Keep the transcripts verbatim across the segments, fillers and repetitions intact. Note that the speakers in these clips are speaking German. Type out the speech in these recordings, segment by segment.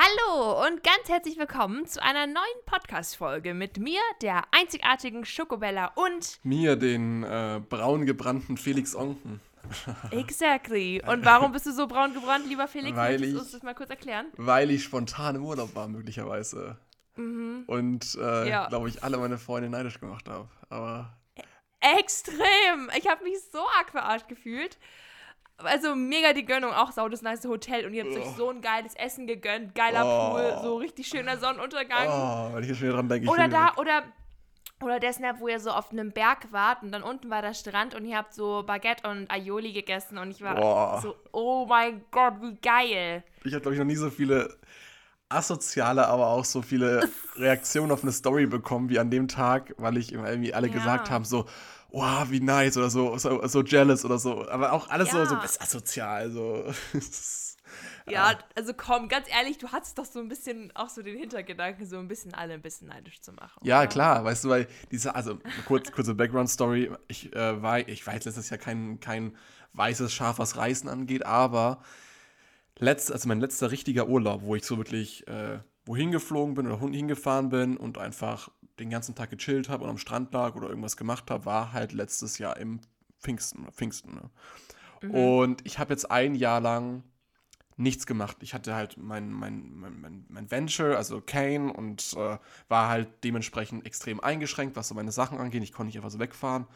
Hallo und ganz herzlich willkommen zu einer neuen Podcast-Folge mit mir, der einzigartigen Schokobella und... Mir, den äh, braun gebrannten Felix Onken. Exactly. Und warum bist du so braun gebrannt, lieber Felix? Weil ich, Willst du das mal kurz erklären? Weil ich spontan im Urlaub war, möglicherweise. Mhm. Und, äh, ja. glaube ich, alle meine Freunde neidisch gemacht habe. Aber... Extrem! Ich habe mich so arg verarscht gefühlt. Also mega die Gönnung, auch sau das nice Hotel. Und ihr habt oh. euch so ein geiles Essen gegönnt, geiler oh. Pool, so richtig schöner Sonnenuntergang. Oh, wenn ich jetzt wieder dran denke, ich Oder da, weg. oder... Oder der Snap, wo ihr so auf einem Berg wart und dann unten war der Strand und ihr habt so Baguette und Aioli gegessen und ich war Boah. so, oh mein Gott, wie geil. Ich habe, glaube ich, noch nie so viele asoziale, aber auch so viele Reaktionen auf eine Story bekommen wie an dem Tag, weil ich irgendwie alle ja. gesagt haben, so, wow, oh, wie nice oder so, so, so jealous oder so. Aber auch alles ja. so, so, das ist asozial, so. Ja, ja, also komm, ganz ehrlich, du hattest doch so ein bisschen auch so den Hintergedanken, so ein bisschen alle ein bisschen neidisch zu machen. Ja, oder? Klar, weißt du, weil diese, also kurz, kurze Background-Story, ich äh, war, ich weiß letztes Jahr kein, kein weißes Schaf, was Reisen angeht, aber letzt, also mein letzter richtiger Urlaub, wo ich so wirklich äh, wohin geflogen bin oder hingefahren bin und einfach den ganzen Tag gechillt habe und am Strand lag oder irgendwas gemacht habe, war halt letztes Jahr im Pfingsten, Pfingsten, ne? Mhm. Und ich habe jetzt ein Jahr lang nichts gemacht. Ich hatte halt mein, mein, mein, mein Venture, also Kane, und äh, war halt dementsprechend extrem eingeschränkt, was so meine Sachen angeht. Ich konnte nicht einfach so wegfahren,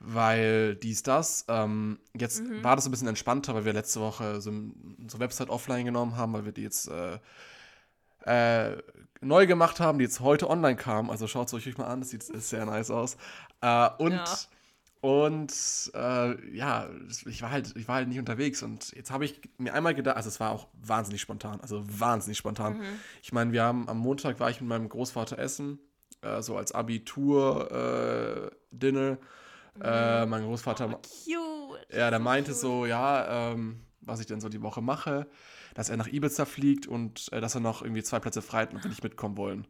weil dies, das. Ähm, jetzt mhm. war das ein bisschen entspannter, weil wir letzte Woche so, so Website offline genommen haben, weil wir die jetzt äh, äh, neu gemacht haben, die jetzt heute online kamen. Also schaut es euch ruhig mal an, das sieht sehr nice aus. Äh, und ja. Und äh, ja, ich war halt, ich war halt nicht unterwegs und jetzt habe ich mir einmal gedacht, also es war auch wahnsinnig spontan, also wahnsinnig spontan. Mhm. Ich meine, wir haben, am Montag war ich mit meinem Großvater essen, äh, so als Abitur-Dinner. Äh, mhm. äh, mein Großvater, oh, cute. ja, der meinte so, so ja, ähm, was ich denn so die Woche mache, dass er nach Ibiza fliegt und äh, dass er noch irgendwie zwei Plätze frei hat und wir nicht mitkommen wollen.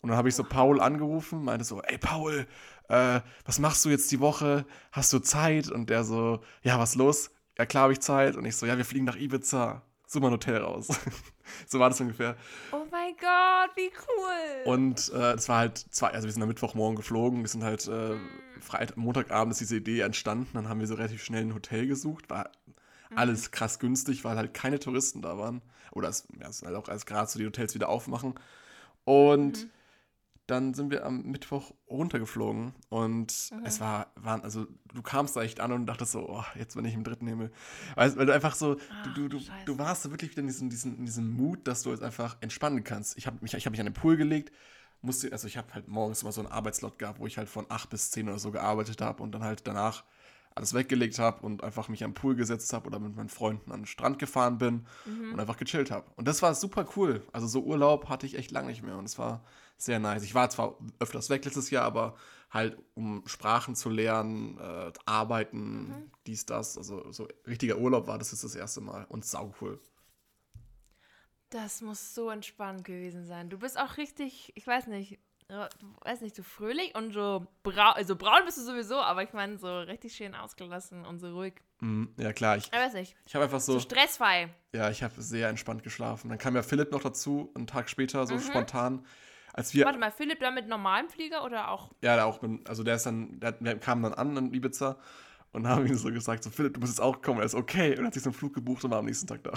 Und dann habe ich so Paul angerufen, meinte so, ey Paul, äh, was machst du jetzt die Woche? Hast du Zeit? Und der so, ja, was los? Ja, klar habe ich Zeit. Und ich so, ja, wir fliegen nach Ibiza. Such mal ein Hotel raus. So war das ungefähr. Oh mein Gott, wie cool. Und äh, es war halt, zwei, also wir sind am Mittwochmorgen geflogen, wir sind halt äh, Freitag, Montagabend ist diese Idee entstanden, dann haben wir so relativ schnell ein Hotel gesucht, war mhm. alles krass günstig, weil halt keine Touristen da waren. Oder es ja, ist halt auch erst gerade so die Hotels wieder aufmachen. Und mhm. dann sind wir am Mittwoch runtergeflogen und mhm. es war, waren, also du kamst da echt an und dachtest so, oh, jetzt bin ich im dritten Himmel. Weil, weil du einfach so, du, du, du, du warst wirklich wieder in diesem, diesem, in diesem Mut, dass du jetzt einfach entspannen kannst. Ich habe mich, ich hab mich an den Pool gelegt, musste, also ich habe halt morgens immer so einen Arbeitslot gehabt, wo ich halt von acht bis zehn oder so gearbeitet habe und dann halt danach alles weggelegt habe und einfach mich am Pool gesetzt habe oder mit meinen Freunden an den Strand gefahren bin mhm. und einfach gechillt habe. Und das war super cool. Also so Urlaub hatte ich echt lange nicht mehr und es war sehr nice. Ich war zwar öfters weg letztes Jahr, aber halt, um Sprachen zu lernen, äh, arbeiten, mhm. dies, das. Also so richtiger Urlaub war das jetzt das erste Mal und saucool. Das muss so entspannend gewesen sein. Du bist auch richtig, ich weiß nicht, weiß nicht, so fröhlich und so braun, also braun bist du sowieso, aber ich meine so richtig schön ausgelassen und so ruhig. Mm, ja klar, ich, ich weiß nicht. Ich habe einfach so, so stressfrei. Ja, ich habe sehr entspannt geschlafen. Dann kam ja Philipp noch dazu, einen Tag später, so mhm. spontan. Als wir, Warte mal, Philipp da mit normalem Flieger oder auch? Ja, der auch, also der ist dann, der kam dann an in Ibiza und haben ihm so gesagt, so Philipp, du musst jetzt auch kommen, er ist okay. Und hat sich so einen Flug gebucht und war am nächsten Tag da.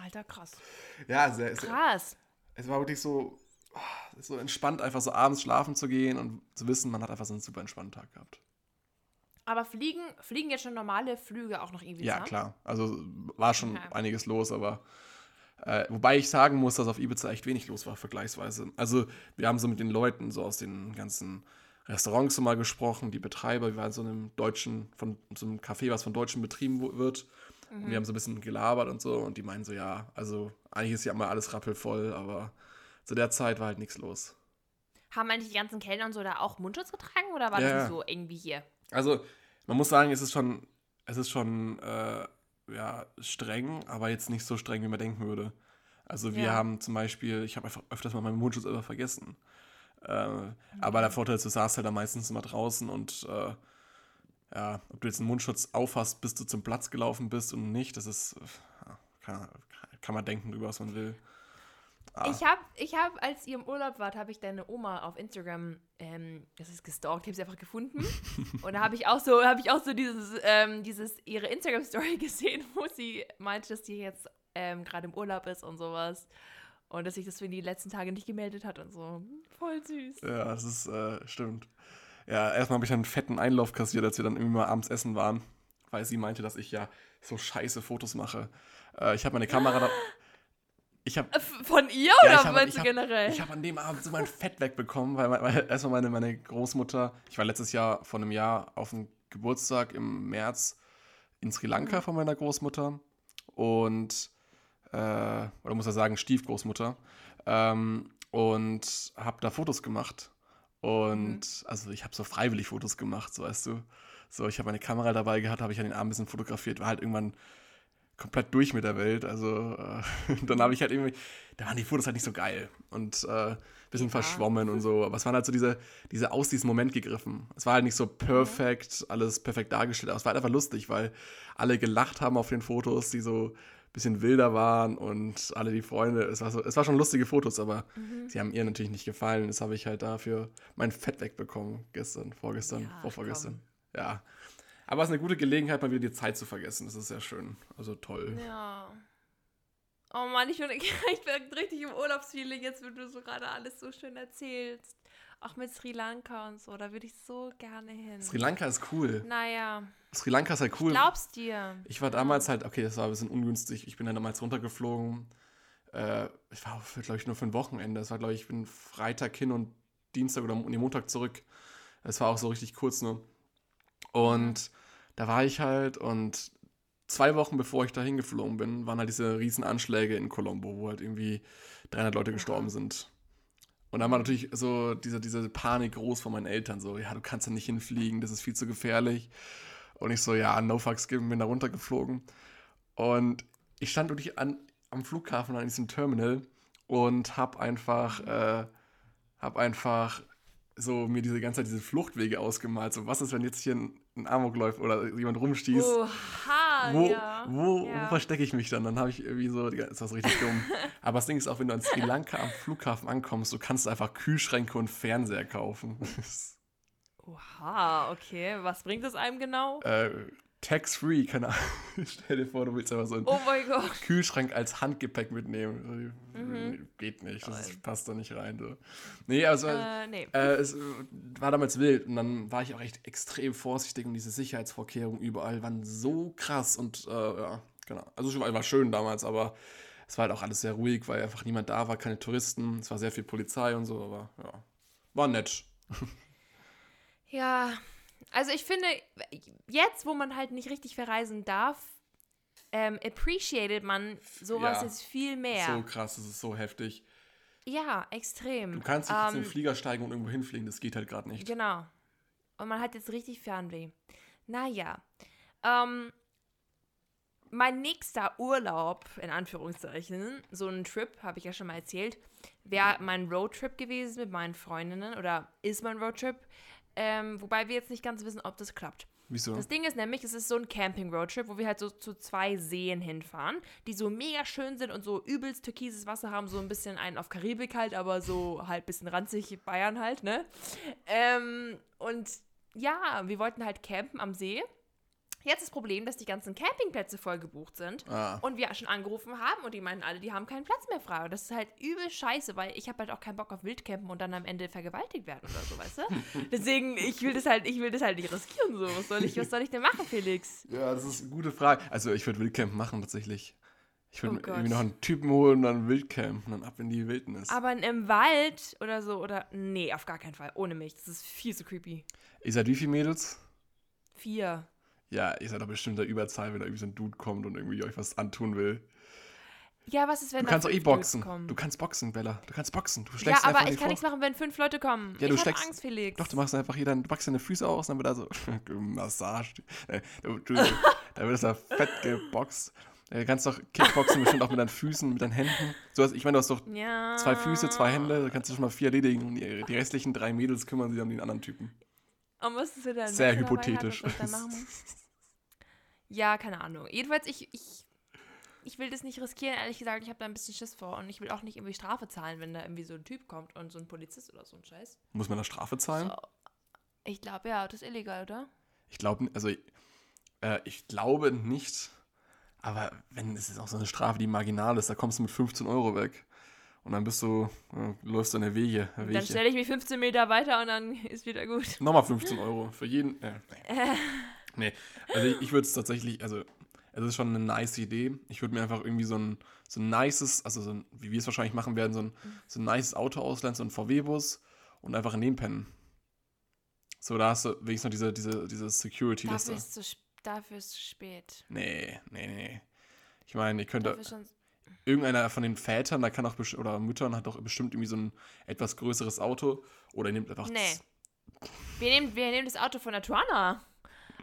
Alter, krass. Ja, sehr, sehr krass. Es war wirklich so, so entspannt, einfach so abends schlafen zu gehen und zu wissen, man hat einfach so einen super entspannten Tag gehabt. Aber fliegen, fliegen jetzt schon normale Flüge auch nach Ibiza? Ja, klar. Also war schon okay. einiges los, aber Äh, wobei ich sagen muss, dass auf Ibiza echt wenig los war, vergleichsweise. Also wir haben so mit den Leuten so aus den ganzen Restaurants so mal gesprochen, die Betreiber, wir waren so in einem deutschen, von so einem Café, was von Deutschen betrieben wird. Mhm. Und wir haben so ein bisschen gelabert und so und die meinen so, ja, also eigentlich ist ja mal alles rappelvoll, aber zu der Zeit war halt nichts los. Haben eigentlich die ganzen Kellner und so da auch Mundschutz getragen oder war ja. das nicht so irgendwie hier? Also man muss sagen, es ist schon, es ist schon, äh, ja, streng, aber jetzt nicht so streng, wie man denken würde. Also wir ja. haben zum Beispiel, ich habe einfach öfters mal meinen Mundschutz immer vergessen. Äh, mhm. Aber der Vorteil ist, du saßt halt da meistens immer draußen und äh, ja, ob du jetzt einen Mundschutz aufhast, bis du zum Platz gelaufen bist und nicht, das ist, äh, keine, keine, kann man denken drüber, was man will. Ah. Ich habe, ich hab, als ihr im Urlaub wart, habe ich deine Oma auf Instagram, ähm, das ist gestalkt, ich habe sie einfach gefunden. Und da habe ich auch so, habe ich auch so dieses, ähm, dieses, ihre Instagram-Story gesehen, wo sie meinte, dass sie jetzt ähm, gerade im Urlaub ist und sowas. Und dass sich das für die letzten Tage nicht gemeldet hat und so. Voll süß. Ja, das ist, äh, stimmt. Ja, erstmal habe ich einen fetten Einlauf kassiert, als wir dann irgendwie mal abends essen waren, weil sie meinte, dass ich ja so scheiße Fotos mache. Äh, ich habe meine Kamera da... Ich hab, Von ihr oder ja, hab, meinst du hab, generell? Ich habe an dem Abend so mein Fett wegbekommen, weil, weil erstmal meine, meine Großmutter, ich war letztes Jahr vor einem Jahr auf dem Geburtstag im März in Sri Lanka mhm. von meiner Großmutter und, äh, oder muss ich sagen, Stiefgroßmutter, ähm, und habe da Fotos gemacht. Und mhm. also ich habe so freiwillig Fotos gemacht, so weißt du. So, ich habe meine Kamera dabei gehabt, habe ich an den Abend ein bisschen fotografiert, war halt irgendwann komplett durch mit der Welt, also äh, dann habe ich halt irgendwie, da waren die Fotos halt nicht so geil und ein äh, bisschen ja. verschwommen und so, aber es waren halt so diese, diese aus diesem Moment gegriffen. Es war halt nicht so perfekt, alles perfekt dargestellt, aber es war halt einfach lustig, weil alle gelacht haben auf den Fotos, die so ein bisschen wilder waren und alle die Freunde, es war so, es war schon lustige Fotos, aber mhm. sie haben ihr natürlich nicht gefallen, das habe ich halt dafür mein Fett wegbekommen, gestern, vorgestern, ja, vorvorgestern, komm. ja. Aber es ist eine gute Gelegenheit, mal wieder die Zeit zu vergessen. Das ist sehr schön. Also toll. Ja. Oh Mann, ich bin, ich bin richtig im Urlaubsfeeling jetzt, wenn du so gerade alles so schön erzählst. Auch mit Sri Lanka und so. Da würde ich so gerne hin. Sri Lanka ist cool. Naja. Sri Lanka ist halt cool. Ich glaub's dir. Ich war damals halt, okay, das war ein bisschen ungünstig. Ich bin dann damals runtergeflogen. Äh, ich war, glaube ich, nur für ein Wochenende. Das war, glaube ich, ich bin Freitag hin und Dienstag oder nee, Montag zurück. Es war auch so richtig kurz nur. Und da war ich halt und zwei Wochen bevor ich da hingeflogen bin, waren halt diese riesen Anschläge in Colombo, wo halt irgendwie dreihundert Leute gestorben sind. Und dann war natürlich so diese, diese Panik groß von meinen Eltern, so, ja, du kannst da nicht hinfliegen, das ist viel zu gefährlich. Und ich so, ja, no fucks given, bin da runtergeflogen. Und ich stand wirklich an, am Flughafen an diesem Terminal und hab einfach, äh, hab einfach... so mir diese ganze Zeit diese Fluchtwege ausgemalt. So, was ist, wenn jetzt hier ein, ein Amok läuft oder jemand rumstießt? Oha, wo, ja. Wo, ja. wo verstecke ich mich dann? Dann habe ich irgendwie so, ist das richtig dumm. Aber das Ding ist auch, wenn du in Sri Lanka am Flughafen ankommst, du kannst einfach Kühlschränke und Fernseher kaufen. Oha, okay. Was bringt das einem genau? Äh, Tax-free, keine Ahnung. Stell dir vor, du willst einfach so einen oh mein Gott. Kühlschrank als Handgepäck mitnehmen. Mhm. Geht nicht, das oh. passt da nicht rein. So. Nee, also äh, nee. Äh, es war damals wild und dann war ich auch echt extrem vorsichtig und diese Sicherheitsvorkehrungen überall waren so krass und äh, ja, genau. Also es war schön damals, aber es war halt auch alles sehr ruhig, weil einfach niemand da war, keine Touristen, es war sehr viel Polizei und so, aber ja, war nett. Ja, also ich finde, jetzt, wo man halt nicht richtig verreisen darf, ähm, appreciated man sowas ja, jetzt viel mehr. So krass, das ist so heftig. Ja, extrem. Du kannst nicht ähm, jetzt in den Flieger steigen und irgendwo hinfliegen, das geht halt gerade nicht. Genau. Und man hat jetzt richtig Fernweh. Naja. Ähm, mein nächster Urlaub, in Anführungszeichen, so ein Trip, habe ich ja schon mal erzählt, wäre mein Roadtrip gewesen mit meinen Freundinnen oder ist mein Roadtrip. Ähm, wobei wir jetzt nicht ganz wissen, ob das klappt. Wieso? Das Ding ist nämlich, es ist so ein Camping-Roadtrip, wo wir halt so zu zwei Seen hinfahren, die so mega schön sind und so übelst türkises Wasser haben, so ein bisschen einen auf Karibik halt, aber so halt ein bisschen ranzig Bayern halt, ne? Ähm, und ja, wir wollten halt campen am See. Jetzt das Problem, dass die ganzen Campingplätze voll gebucht sind ah. und wir schon angerufen haben und die meinten alle, die haben keinen Platz mehr frei. Und das ist halt übel scheiße, weil ich habe halt auch keinen Bock auf Wildcampen und dann am Ende vergewaltigt werden oder so, weißt du? Deswegen, ich will das halt, ich will das halt nicht riskieren. So. Was soll ich, was soll ich denn machen, Felix? Ja, das ist eine gute Frage. Also ich würde Wildcampen machen tatsächlich. Ich würde oh irgendwie noch einen Typen holen und dann Wildcampen und dann ab in die Wildnis. Aber im Wald oder so, oder nee, auf gar keinen Fall. Ohne mich. Das ist viel zu creepy. Ihr seid wie viele Mädels? Vier. Ja, ihr seid doch bestimmt in der Überzahl, wenn da irgendwie so ein Dude kommt und irgendwie euch was antun will. Ja, was ist, wenn da fünf Dudes kommen? Du kannst auch eh boxen. Du kannst boxen, Bella. Du kannst boxen. Du schlägst ja, aber ich kann vor. nichts machen, wenn fünf Leute kommen. Ja, ich hab steckst, Angst, Felix. Doch, du machst einfach hier, dann, du packst deine Füße aus, dann wird da so Massage. Du, du, dann wird das da fett geboxt. Du kannst doch Kickboxen bestimmt auch mit deinen Füßen, mit deinen Händen. So, ich meine, du hast doch ja. zwei Füße, zwei Hände, da kannst du schon mal vier erledigen. Und die, die restlichen drei Mädels kümmern sich um den anderen Typen. Und was ist denn sehr hypothetisch. Hat, was dann machen? Ja, keine Ahnung. Jedenfalls, ich, ich ich will das nicht riskieren, ehrlich gesagt. Ich habe da ein bisschen Schiss vor. Und ich will auch nicht irgendwie Strafe zahlen, wenn da irgendwie so ein Typ kommt und so ein Polizist oder so ein Scheiß. Muss man da Strafe zahlen? So. Ich glaube, ja, das ist illegal, oder? Ich glaube, also, äh, ich glaube nicht. Aber wenn, es ist auch so eine Strafe, die marginal ist, da kommst du mit fünfzehn Euro weg. Und dann bist du, äh, läufst du in der Wege. Der Wege. Dann stelle ich mich fünfzehn Meter weiter und dann ist wieder gut. Nochmal fünfzehn Euro für jeden. Äh, nee. nee, also ich, ich würde es tatsächlich, also es ist schon eine nice Idee. Ich würde mir einfach irgendwie so ein, so ein nices, also so ein, wie wir es wahrscheinlich machen werden, so ein, so ein nices Auto ausleihen, so ein V W-Bus und einfach in den pennen. So, da hast du wenigstens noch diese, diese, diese Security-Liste. Dafür, dafür ist es zu spät. Nee, nee, nee. Ich meine, ich könnte... Irgendeiner von den Vätern, da kann auch besch- oder Müttern hat doch bestimmt irgendwie so ein etwas größeres Auto. Oder ihr nehmt einfach... Nee. Z- wir, nehmen, wir nehmen das Auto von der Twana.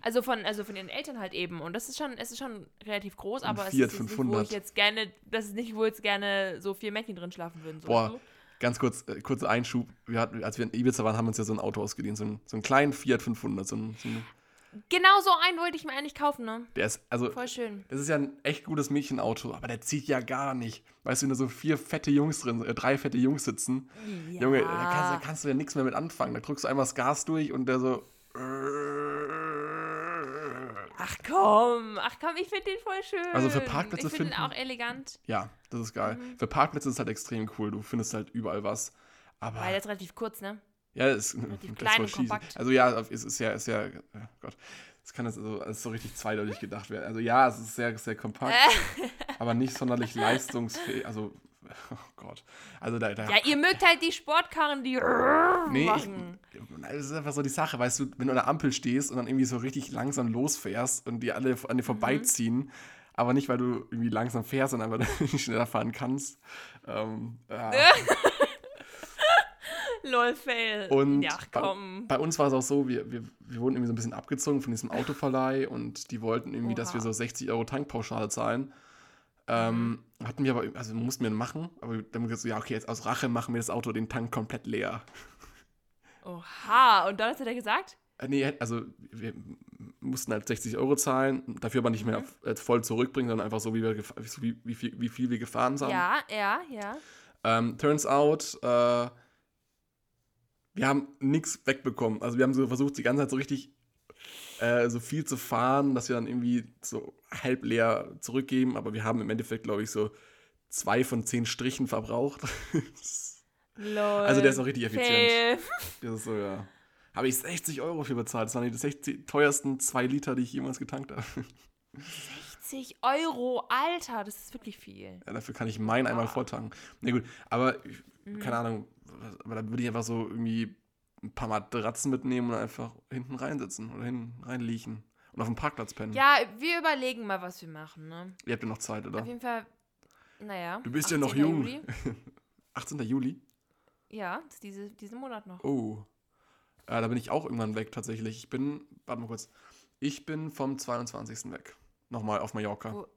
Also von, also von ihren Eltern halt eben. Und das ist schon, es ist schon relativ groß, aber es ist nicht, wo ich jetzt gerne, das ist nicht, wo jetzt gerne so vier Mädchen drin schlafen würden. So. Boah. Ganz kurz, äh, kurzer Einschub. Wir hatten, als wir in Ibiza waren, haben wir uns ja so ein Auto ausgeliehen. So, ein, so einen kleinen Fiat fünfhundert. So ein, so ein genau so einen wollte ich mir eigentlich kaufen, ne? Der ist, also, voll schön. Das ist ja ein echt gutes Mädchenauto, aber der zieht ja gar nicht. Weißt du, wenn da so vier fette Jungs drin, äh, drei fette Jungs sitzen, ja. Junge, da kannst, da kannst du ja nichts mehr mit anfangen. Da drückst du einmal das Gas durch und der so... Ach komm, ach komm, ich finde den voll schön. Also für Parkplätze finden... Ich finde den auch elegant. Ja, das ist geil. Mhm. Für Parkplätze ist es halt extrem cool. Du findest halt überall was. Aber weil der ist relativ kurz, ne? Ja, das ist relativ klein und kompakt. Also ja, es ist ja, ist ja, oh Gott, es kann jetzt also, so richtig zweideutig gedacht werden. Also ja, es ist sehr, sehr kompakt, aber nicht sonderlich leistungsfähig. Also, oh Gott. Also da, da, ja, ihr mögt halt die Sportkarren, die nee, machen. Ich, das ist einfach so die Sache, weißt du, wenn du an der Ampel stehst und dann irgendwie so richtig langsam losfährst und die alle an dir vorbeiziehen, mhm. aber nicht, weil du irgendwie langsam fährst, sondern weil du nicht schneller fahren kannst. Ähm, ja. Lol, fail. Und ja, komm. Bei, bei uns war es auch so, wir, wir, wir wurden irgendwie so ein bisschen abgezogen von diesem Autoverleih und die wollten irgendwie, Oha. dass wir so sechzig Euro Tankpauschale zahlen. Ähm, hatten wir aber, also mussten wir machen, aber dann haben wir gesagt, so, ja, okay, jetzt aus Rache machen wir das Auto den Tank komplett leer. Oha, und dann hat er da gesagt? Äh, nee, also wir mussten halt sechzig Euro zahlen, dafür aber nicht mehr mhm. voll zurückbringen, sondern einfach so, wie, wir gef- so wie, wie, viel, wie viel wir gefahren sind. Ja, ja, ja. Ähm, turns out, äh, wir haben nichts wegbekommen. Also wir haben so versucht, die ganze Zeit so richtig äh, so viel zu fahren, dass wir dann irgendwie so halb leer zurückgeben. Aber wir haben im Endeffekt, glaube ich, so zwei von zehn Strichen verbraucht. Lol. Also der ist auch richtig effizient. Das ist so, ja. Habe ich sechzig Euro für bezahlt. Das waren die sechzig teuersten zwei Liter, die ich jemals getankt habe. sechzig Euro, Alter, das ist wirklich viel. Ja, dafür kann ich meinen wow. einmal vortanken. Na gut, aber mhm. keine Ahnung. Aber da würde ich einfach so irgendwie ein paar Matratzen mitnehmen und einfach hinten reinsitzen oder hinten reinliechen und auf dem Parkplatz pennen. Ja, wir überlegen mal, was wir machen, ne? Ihr habt ja noch Zeit, oder? Auf jeden Fall, naja. Du bist ja noch jung. Juli. achtzehnten Juli? Ja, das ist diese, diesen Monat noch. Oh. Äh, da bin ich auch irgendwann weg, tatsächlich. Ich bin, warte mal kurz, ich bin vom zweiundzwanzigsten weg. Nochmal auf Mallorca. Wo?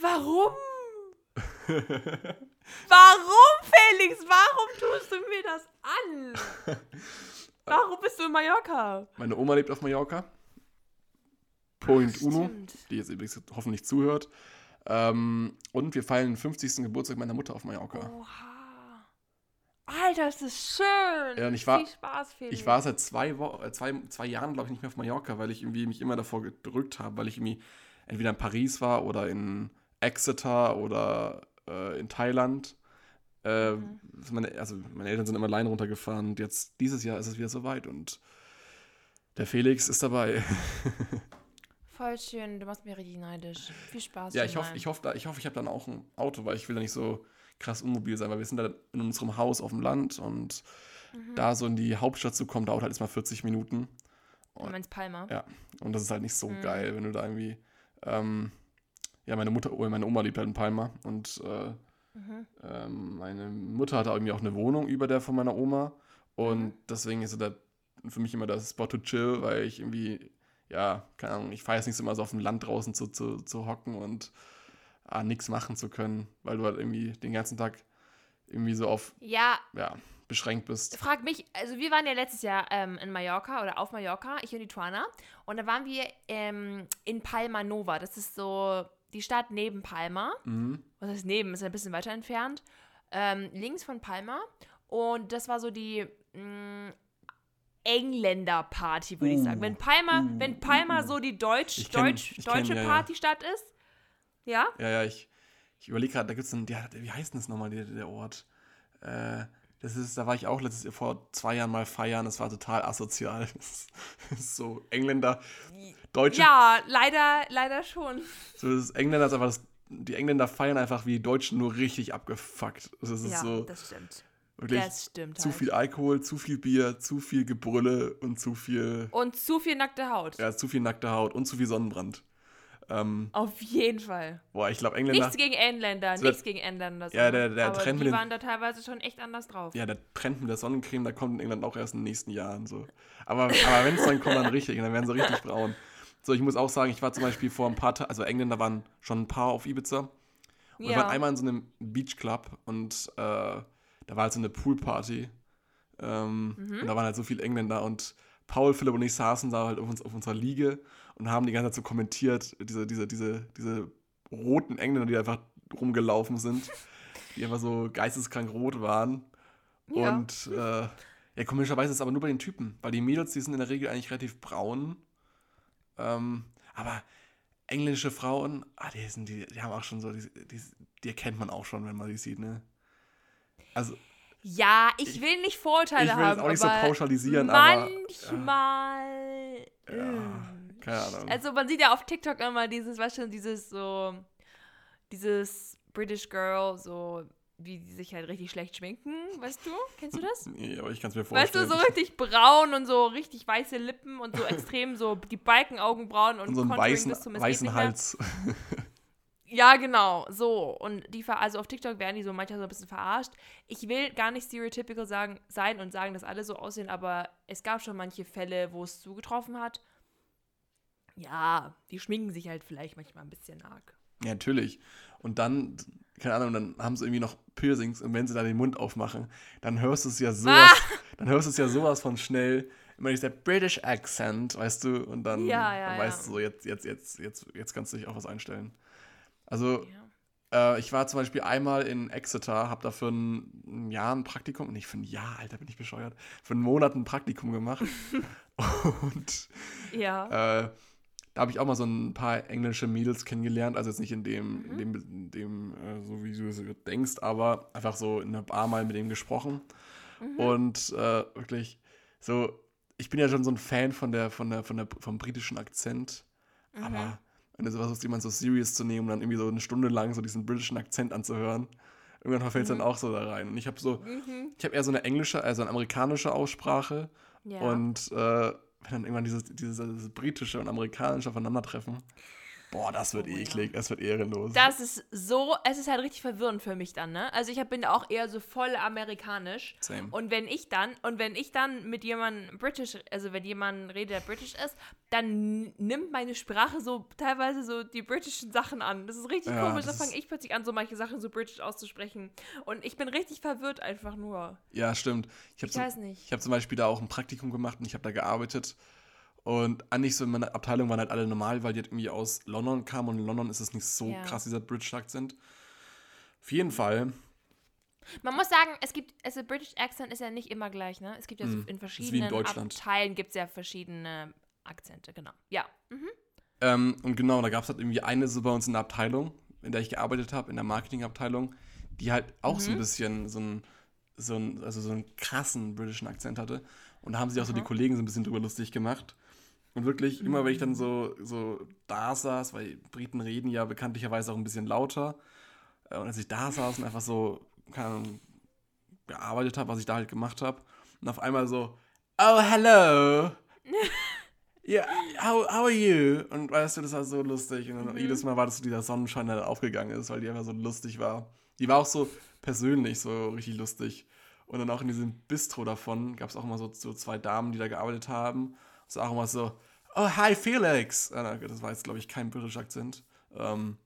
Warum? Warum, Felix? Warum tust du mir das an? Warum bist du in Mallorca? Meine Oma lebt auf Mallorca. Point Ach, Uno, die jetzt übrigens hoffentlich zuhört. Ähm, und wir feiern den fünfzigsten Geburtstag meiner Mutter auf Mallorca. Oha. Alter, ist das schön. Ja, und ich war, viel Spaß, Felix. Ich war seit zwei, Wo- äh, zwei, zwei Jahren, glaube ich, nicht mehr auf Mallorca, weil ich irgendwie mich immer davor gedrückt habe, weil ich irgendwie entweder in Paris war oder in Exeter oder äh, in Thailand. Äh, mhm. meine, also meine Eltern sind immer allein runtergefahren und jetzt dieses Jahr ist es wieder soweit und der Felix ist dabei. Voll schön, du machst mir richtig neidisch. Viel Spaß. Ja, ich hoffe, ich, hoff, ich, hoff, ich habe dann auch ein Auto, weil ich will da nicht so krass unmobil sein, weil wir sind da in unserem Haus auf dem Land und mhm. da so in die Hauptstadt zu kommen, dauert halt erstmal vierzig Minuten. Und, du meinst Palma? Ja, und das ist halt nicht so mhm. geil, wenn du da irgendwie... Ähm, ja, meine Mutter, meine Oma lebt halt in Palma und äh, mhm. ähm, meine Mutter hatte irgendwie auch eine Wohnung über der von meiner Oma und mhm. deswegen ist da für mich immer das Spot to chill, weil ich irgendwie, ja, keine Ahnung, ich feiere es nicht so immer so auf dem Land draußen zu, zu, zu hocken und ah, nichts machen zu können, weil du halt irgendwie den ganzen Tag irgendwie so auf... Ja, ja beschränkt bist. Frag mich, also wir waren ja letztes Jahr ähm, in Mallorca oder auf Mallorca, ich und die Twana. Und da waren wir ähm, in Palma Nova. Das ist so die Stadt neben Palma. Mhm. Was heißt neben? Ist ein bisschen weiter entfernt. Ähm, links von Palma. Und das war so die mh, Engländer-Party, würde uh, ich sagen. Wenn Palma, uh, wenn Palma uh, uh. so die Deutsch, kenn, Deutsch, deutsche kenn, ja, Partystadt ja. ist. Ja? Ja, ja, ich, ich überlege gerade, da gibt es einen, der, wie heißt denn das nochmal, der, der Ort? Äh, das ist, da war ich auch letztes Jahr vor zwei Jahren mal feiern, das war total asozial. Das ist so Engländer, Deutsche. Ja, leider, leider schon. So, das Engländer ist einfach das, die Engländer feiern einfach wie die Deutschen nur richtig abgefuckt. Das ist ja, so, das stimmt. Wirklich das stimmt zu halt. Viel Alkohol, zu viel Bier, zu viel Gebrülle und zu viel... Und zu viel nackte Haut. Ja, zu viel nackte Haut und zu viel Sonnenbrand. Ähm, Auf jeden Fall. Boah, ich glaube Engländer... Nichts gegen Engländer, so nichts der, gegen Engländer. So. Ja, der, der aber Trend die mit den, waren da teilweise schon echt anders drauf. Ja, der Trend mit der Sonnencreme, da kommt in England auch erst in den nächsten Jahren so. Aber, aber wenn es dann kommt, dann richtig, dann werden sie richtig braun. So, ich muss auch sagen, ich war zum Beispiel vor ein paar Tagen, also Engländer waren schon ein paar auf Ibiza. Und ja. wir waren einmal in so einem Beachclub und äh, da war halt so eine Poolparty. Ähm, mhm. Und da waren halt so viele Engländer und Paul, Philipp und ich saßen da halt auf, uns, auf unserer Liege und haben die ganze Zeit so kommentiert, diese, diese, diese, diese roten Engländer, die einfach rumgelaufen sind, die einfach so geisteskrank rot waren. Ja. Und äh, ja, komischerweise ist es aber nur bei den Typen, weil die Mädels, die sind in der Regel eigentlich relativ braun. Ähm, aber englische Frauen, ah, die, sind, die, die haben auch schon so, die, die, die erkennt man auch schon, wenn man die sieht, ne? Also... Ja, ich will nicht Vorurteile haben, ich will haben, auch nicht so pauschalisieren, aber... Manchmal... Ja, ja, keine Ahnung. Also man sieht ja auf TikTok immer dieses, was schon, dieses so... Dieses British Girl, so... Wie die sich halt richtig schlecht schminken, weißt du? Kennst du das? Nee, aber ich kann es mir vorstellen. Weißt du, so richtig braun und so richtig weiße Lippen und so extrem so die Balkenaugenbrauen und, und so einen weißen, bis zum weißen Hals. Ja, genau, so. Und die also auf TikTok werden die so manchmal so ein bisschen verarscht. Ich will gar nicht stereotypical sagen, sein und sagen, dass alle so aussehen, aber es gab schon manche Fälle, wo es zugetroffen hat. Ja, die schminken sich halt vielleicht manchmal ein bisschen arg. Ja, natürlich. Und dann, keine Ahnung, dann haben sie irgendwie noch Piercings und wenn sie dann den Mund aufmachen, dann hörst du es ja sowas, ah! dann hörst du es ja sowas von schnell. Immer dieser British Accent, weißt du, und dann, ja, ja, dann weißt ja. du so, jetzt, jetzt, jetzt, jetzt, jetzt kannst du dich auch was einstellen. Also, ja. äh, ich war zum Beispiel einmal in Exeter, habe da für ein Jahr ein Praktikum, nicht für ein Jahr, Alter, bin ich bescheuert, für einen Monat ein Praktikum gemacht. Und ja. äh, da habe ich auch mal so ein paar englische Mädels kennengelernt, also jetzt nicht in dem, mhm. in dem, in dem äh, so wie du es denkst, aber einfach so in der Bar mal mit denen gesprochen. Mhm. Und äh, wirklich so, ich bin ja schon so ein Fan von der, von der, von der, vom britischen Akzent, mhm. aber wenn du sowas hast, jemand so serious zu nehmen und dann irgendwie so eine Stunde lang so diesen britischen Akzent anzuhören, irgendwann verfällt es mhm. dann auch so da rein. Und ich habe so, mhm. ich habe eher so eine englische, also eine amerikanische Aussprache ja. und äh, wenn dann irgendwann dieses, dieses, dieses britische und amerikanische aufeinandertreffen, boah, das wird oh, eklig, ja. das wird ehrenlos. Das ist so, es ist halt richtig verwirrend für mich dann, ne? Also ich bin auch eher so voll amerikanisch. Same. Und wenn ich dann, und wenn ich dann mit jemandem britisch, also wenn jemand redet, der britisch ist, dann nimmt meine Sprache so teilweise so die britischen Sachen an. Das ist richtig ja, komisch, da fange ich plötzlich an, so manche Sachen so britisch auszusprechen. Und ich bin richtig verwirrt einfach nur. Ja, stimmt. Ich, ich weiß zum, nicht. Ich habe zum Beispiel da auch ein Praktikum gemacht und ich habe da gearbeitet. Und eigentlich so in meiner Abteilung waren halt alle normal, weil die halt irgendwie aus London kamen. Und in London ist es nicht so yeah. krass, dieser British-Akzent. Auf jeden Fall. Man muss sagen, es gibt, also British-Akzent ist ja nicht immer gleich, ne? Es gibt ja mm. so in verschiedenen in Abteilen gibt es ja verschiedene Akzente, genau. Ja. Mhm. Ähm, und genau, da gab es halt irgendwie eine so bei uns in der Abteilung, in der ich gearbeitet habe, in der Marketing-Abteilung, die halt auch mhm. so ein bisschen so ein so ein, also so einen krassen britischen Akzent hatte. Und da haben sich auch so mhm. die Kollegen so ein bisschen drüber lustig gemacht. Und wirklich, mhm. immer wenn ich dann so, so da saß, weil Briten reden ja bekanntlicherweise auch ein bisschen lauter. Und als ich da saß und einfach so, keine Ahnung, gearbeitet habe, was ich da halt gemacht habe. Und auf einmal so, oh, hello. Yeah, how, how are you? Und weißt du, das war so lustig. Und mhm. jedes Mal war das so dieser Sonnenschein, der dann aufgegangen ist, weil die einfach so lustig war. Die war auch so persönlich so richtig lustig. Und dann auch in diesem Bistro davon gab es auch immer so, so zwei Damen, die da gearbeitet haben. Das war auch immer so, oh, hi, Felix. Ah, das war jetzt, glaube ich, kein britischer Akzent. Ähm,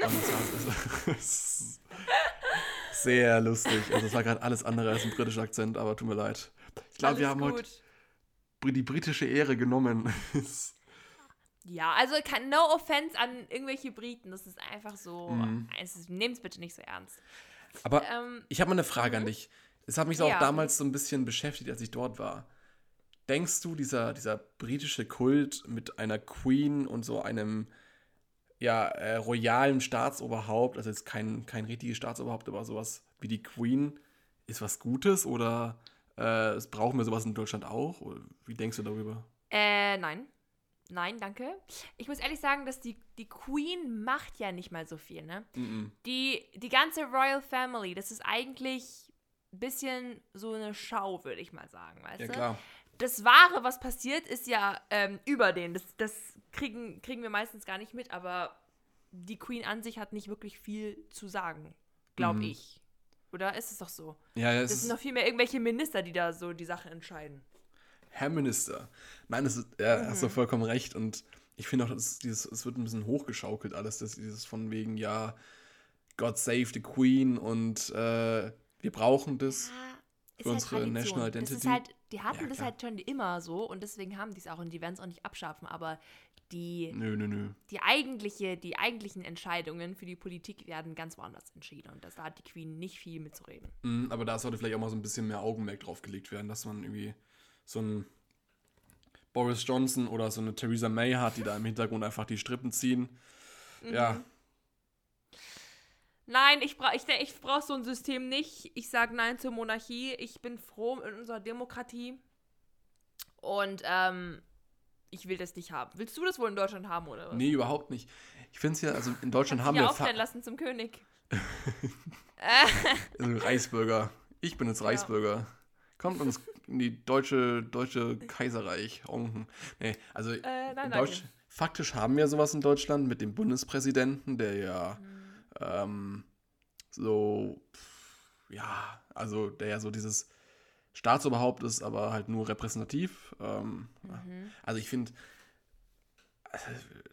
das, war, das, das, das, das Sehr lustig. Also es war gerade alles andere als ein britischer Akzent, aber tut mir leid. Ich glaube, wir haben gut. heute die britische Ehre genommen. Ja, also no offense an irgendwelche Briten. Das ist einfach so, mhm. nehmt es bitte nicht so ernst. Aber ähm, ich habe mal eine Frage m- an dich. Es hat mich ja. auch damals so ein bisschen beschäftigt, als ich dort war. Denkst du, dieser, dieser britische Kult mit einer Queen und so einem ja, äh, royalen Staatsoberhaupt, also jetzt kein, kein richtiges Staatsoberhaupt, aber sowas wie die Queen, ist was Gutes oder äh, brauchen wir sowas in Deutschland auch? Oder wie denkst du darüber? Äh, nein. Nein, danke. Ich muss ehrlich sagen, dass die, die Queen macht ja nicht mal so viel, ne? Mm-mm. Die, die ganze Royal Family, das ist eigentlich ein bisschen so eine Schau, würde ich mal sagen, weißt du? Ja, klar. Das Wahre, was passiert, ist ja ähm, über den. Das, das kriegen, kriegen wir meistens gar nicht mit, aber die Queen an sich hat nicht wirklich viel zu sagen, glaube mm. ich. Oder ist es doch so? Ja, ja, es das sind noch viel mehr irgendwelche Minister, die da so die Sache entscheiden. Herr Minister. Nein, das ist, ja, mhm. hast du vollkommen recht. Und ich finde auch, es wird ein bisschen hochgeschaukelt alles, das, dieses von wegen, ja, God save the Queen und äh, wir brauchen das ja, für unsere halt National Identity. Das ist halt, die hatten ja, das halt schon immer so und deswegen haben die es auch und die werden es auch nicht abschaffen. Aber die, nö, nö, nö. die eigentliche, die eigentlichen Entscheidungen für die Politik werden ganz woanders entschieden und das, da hat die Queen nicht viel mitzureden. Mhm, aber da sollte vielleicht auch mal so ein bisschen mehr Augenmerk drauf gelegt werden, dass man irgendwie so ein Boris Johnson oder so eine Theresa May hat, die da im Hintergrund einfach die Strippen ziehen. Mhm. Ja. Nein, ich brauche ich, ich brauch so ein System nicht. Ich sage nein zur Monarchie. Ich bin froh in unserer Demokratie. Und ähm, ich will das nicht haben. Willst du das wohl in Deutschland haben, oder was? Nee, überhaupt nicht. Ich finde es ja, also in Deutschland haben wir... Ich aufstellen fa- lassen zum König. Also Reichsbürger. Ich bin jetzt Reichsbürger. Ja. Kommt uns in die deutsche, deutsche Kaiserreich. Nee, also äh, nein, Deutsch, faktisch haben wir sowas in Deutschland mit dem Bundespräsidenten, der ja mhm. ähm, so, ja, also der ja so dieses Staatsoberhaupt ist, aber halt nur repräsentativ. Ähm, mhm. ja. Also ich finde,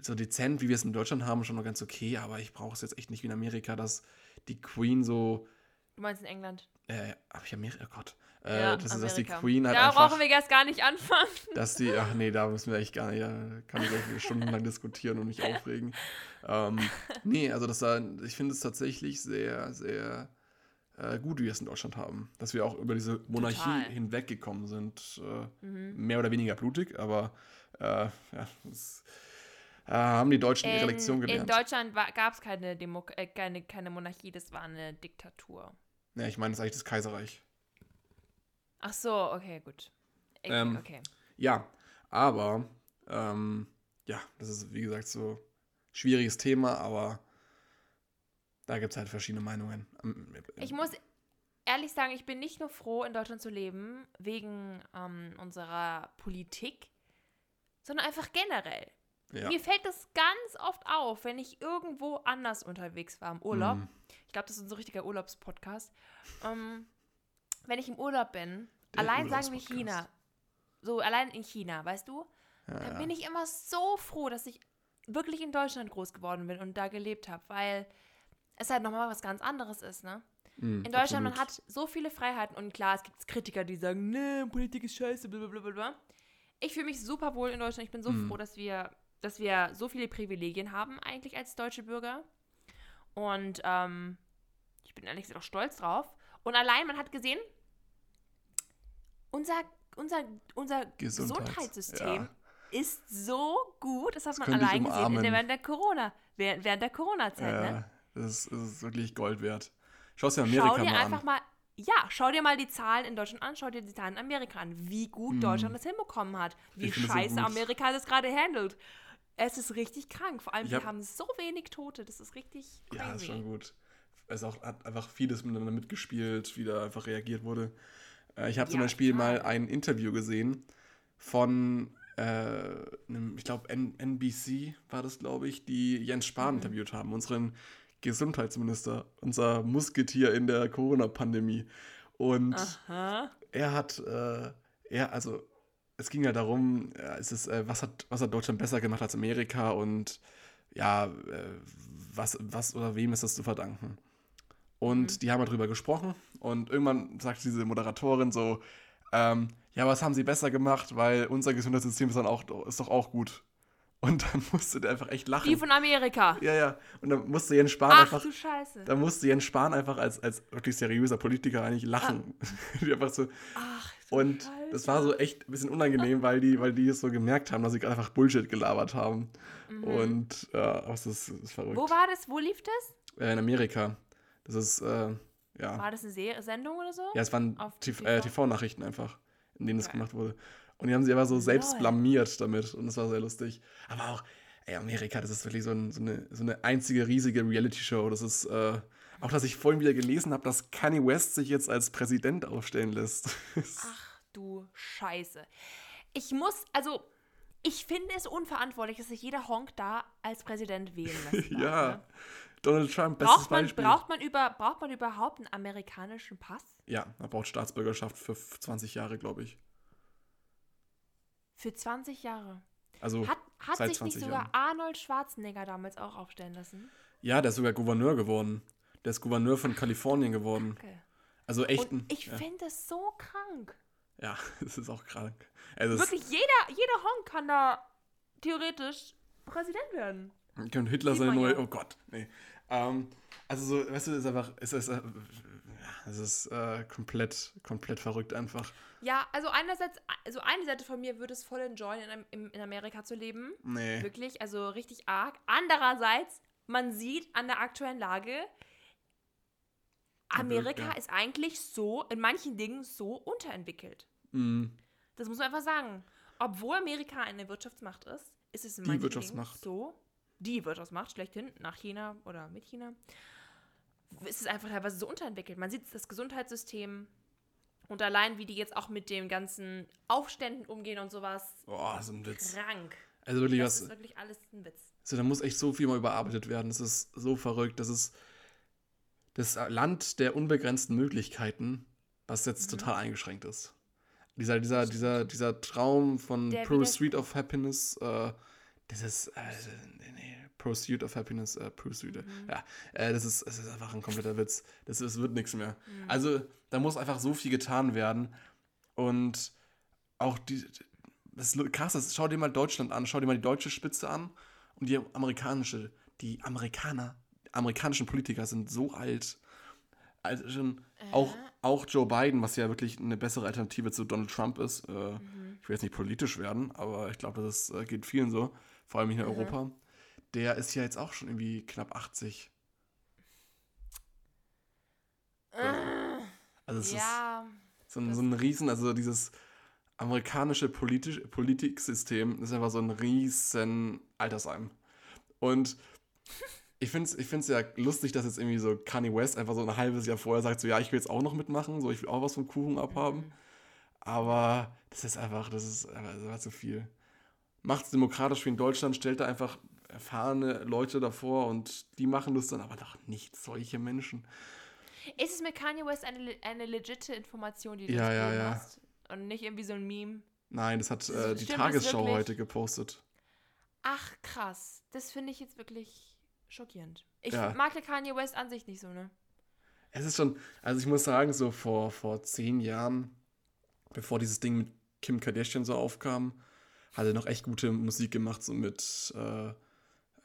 so dezent, wie wir es in Deutschland haben, schon noch ganz okay, aber ich brauche es jetzt echt nicht wie in Amerika, dass die Queen so... Du meinst in England? Äh, hab ich Amerika, oh Gott. Äh, ja, das ist, dass die Queen halt da einfach... Da brauchen wir erst gar nicht anfangen. Dass die, ach nee, da müssen wir echt gar nicht, da kann ich gleich stundenlang diskutieren und mich aufregen. Ähm, nee, also das da, ich finde es tatsächlich sehr, sehr äh, gut, wie wir es in Deutschland haben. Dass wir auch über diese Monarchie Total. hinweggekommen sind. Äh, mhm. Mehr oder weniger blutig, aber äh, ja, das... haben die Deutschen ihre Lektion gelernt. In Deutschland gab es keine, Demo- äh, keine, keine Monarchie, das war eine Diktatur. Ja, ich meine, das ist eigentlich das Kaiserreich. Ach so, okay, gut. Ich, ähm, okay. Ja, aber, ähm, ja, das ist, wie gesagt, so ein schwieriges Thema, aber da gibt es halt verschiedene Meinungen. Ich muss ehrlich sagen, ich bin nicht nur froh, in Deutschland zu leben, wegen ähm, unserer Politik, sondern einfach generell. Ja. Mir fällt das ganz oft auf, wenn ich irgendwo anders unterwegs war im Urlaub. Mm. Ich glaube, das ist unser richtiger Urlaubspodcast. Ähm, wenn ich im Urlaub bin, Der allein sagen wir China, so allein in China, weißt du, ja, dann bin ich immer so froh, dass ich wirklich in Deutschland groß geworden bin und da gelebt habe, weil es halt nochmal was ganz anderes ist, ne? Mm, in Deutschland, absolut. Man hat so viele Freiheiten und klar, es gibt Kritiker, die sagen, ne, Politik ist scheiße, blablabla. Ich fühle mich super wohl in Deutschland, ich bin so mm. froh, dass wir dass wir so viele Privilegien haben eigentlich als deutsche Bürger. Und ähm, ich bin ehrlich gesagt auch stolz drauf. Und allein, man hat gesehen, unser, unser, unser Gesundheits- Gesundheitssystem ja. ist so gut. Das hat das man allein gesehen in der, während der Corona, während, während der Corona-Zeit. Ja, ne? das, ist, das ist wirklich Gold wert. Schau es dir Amerika schau dir mal einfach an. Mal, ja, schau dir mal die Zahlen in Deutschland an, schau dir die Zahlen in Amerika an. Wie gut mm. Deutschland das hinbekommen hat. Wie scheiße so Amerika das gerade handelt. Es ist richtig krank. Vor allem, hab, wir haben so wenig Tote. Das ist richtig crazy. Ja, ist schon gut. Es auch, hat einfach vieles miteinander mitgespielt, wie da einfach reagiert wurde. Äh, ich habe ja, zum Beispiel klar. mal ein Interview gesehen von, äh, einem, ich glaube, N B C war das, glaube ich, die Jens Spahn mhm. interviewt haben, unseren Gesundheitsminister, unser Musketier in der Corona-Pandemie. Und Aha. er hat, äh, er, also... Es ging ja darum, es ist, was, hat, was hat Deutschland besser gemacht als Amerika und ja, was, was oder wem ist das zu verdanken? Und die haben halt drüber gesprochen und irgendwann sagt diese Moderatorin so, ähm, ja, was haben sie besser gemacht, weil unser Gesundheitssystem ist, dann auch, ist doch auch gut. Und dann musste der einfach echt lachen. Die von Amerika. Ja, ja. Und dann musste Jens Spahn Ach, einfach... Ach du Scheiße. Dann musste Jens Spahn einfach als, als wirklich seriöser Politiker eigentlich lachen. Ah. Die einfach so... Ach, und Scheiße. Das war so echt ein bisschen unangenehm, weil die, weil die es so gemerkt haben, dass sie einfach Bullshit gelabert haben. Mhm. Und ja, äh, das ist, ist verrückt. Wo war das? Wo lief das? Äh, in Amerika. Das ist, äh, ja... War das eine Se- Sendung oder so? Ja, es waren T V- äh, T V-Nachrichten einfach, in denen okay. das gemacht wurde. Und die haben sie aber so selbst Lol. blamiert damit. Und das war sehr lustig. Aber auch, ey, Amerika, das ist wirklich so, ein, so, eine, so eine einzige riesige Reality-Show. Das ist, äh, auch dass ich vorhin wieder gelesen habe, dass Kanye West sich jetzt als Präsident aufstellen lässt. Ach du Scheiße. Ich muss, also, ich finde es unverantwortlich, dass sich jeder Honk da als Präsident wählen lässt. ja, ne? Donald Trump, bestes braucht man, Beispiel. Braucht man, über, braucht man überhaupt einen amerikanischen Pass? Ja, man braucht Staatsbürgerschaft für zwanzig Jahre, glaube ich. Für zwanzig Jahre. Also hat, hat seit sich nicht sogar Jahren. Arnold Schwarzenegger damals auch aufstellen lassen? Ja, der ist sogar Gouverneur geworden. Der ist Gouverneur von Kalifornien geworden. Kranke. Also echt. Und ich ja. finde das so krank. Ja, es ist auch krank. Also wirklich, jeder, jeder Honk kann da theoretisch Präsident werden. Könnte Hitler sein neue. Ja. Oh Gott, nee. Ähm, also so, weißt du, es ist einfach, es ist, äh, es ist äh, komplett, komplett verrückt einfach. Ja, also einerseits, also eine Seite von mir würde es voll enjoyen, in, in Amerika zu leben. Nee. Wirklich, also richtig arg. Andererseits, man sieht an der aktuellen Lage, Amerika ja, ja. ist eigentlich so, in manchen Dingen so unterentwickelt. Mhm. Das muss man einfach sagen. Obwohl Amerika eine Wirtschaftsmacht ist, ist es in manchen Dingen so, die Wirtschaftsmacht schlechthin, nach China oder mit China, ist es einfach teilweise so unterentwickelt. Man sieht das Gesundheitssystem und allein, wie die jetzt auch mit den ganzen Aufständen umgehen und sowas. Boah, so ein Witz. Krank. Also wirklich das was, ist wirklich alles ein Witz. Also da muss echt so viel mal überarbeitet werden. Das ist so verrückt. Das ist das Land der unbegrenzten Möglichkeiten, was jetzt mhm. total eingeschränkt ist. Dieser, dieser, dieser, dieser Traum von der Pursuit of Happiness, äh, das ist, äh, nee, Pursuit of Happiness, äh, Pursuit, mhm. ja, äh, das ist, das ist einfach ein kompletter Witz. Das, das wird nichts mehr. Mhm. Also, da muss einfach so viel getan werden. Und auch die, das ist krass, das, schau dir mal Deutschland an, schau dir mal die deutsche Spitze an und die amerikanische, die Amerikaner, amerikanischen Politiker sind so alt. Also schon äh. auch, auch Joe Biden, was ja wirklich eine bessere Alternative zu Donald Trump ist. Äh, mhm. Ich will jetzt nicht politisch werden, aber ich glaube, das ist, geht vielen so, vor allem hier in mhm. Europa. Der ist ja jetzt auch schon irgendwie knapp achtzig. Äh, also es ja, ist so ein, so ein riesen, also dieses amerikanische Politisch, Politiksystem ist einfach so ein riesen Altersheim. Und ich finde es ich find's ja lustig, dass jetzt irgendwie so Kanye West einfach so ein halbes Jahr vorher sagt, so ja, ich will jetzt auch noch mitmachen, so ich will auch was vom Kuchen abhaben. Mhm. Aber das ist einfach, das ist einfach zu viel. Macht's demokratisch wie in Deutschland, stellt da einfach erfahrene Leute davor und die machen das dann, aber doch nicht solche Menschen. Ist es mit Kanye West eine, eine legitime Information, die du ja, ja, ja. hast? Und nicht irgendwie so ein Meme? Nein, das hat das äh, die Tagesschau heute gepostet. Ach, krass. Das finde ich jetzt wirklich schockierend. Ich ja. mag der Kanye West an sich nicht so, ne? Es ist schon, also ich muss sagen, so vor, vor zehn Jahren, bevor dieses Ding mit Kim Kardashian so aufkam, hat er noch echt gute Musik gemacht, so mit äh,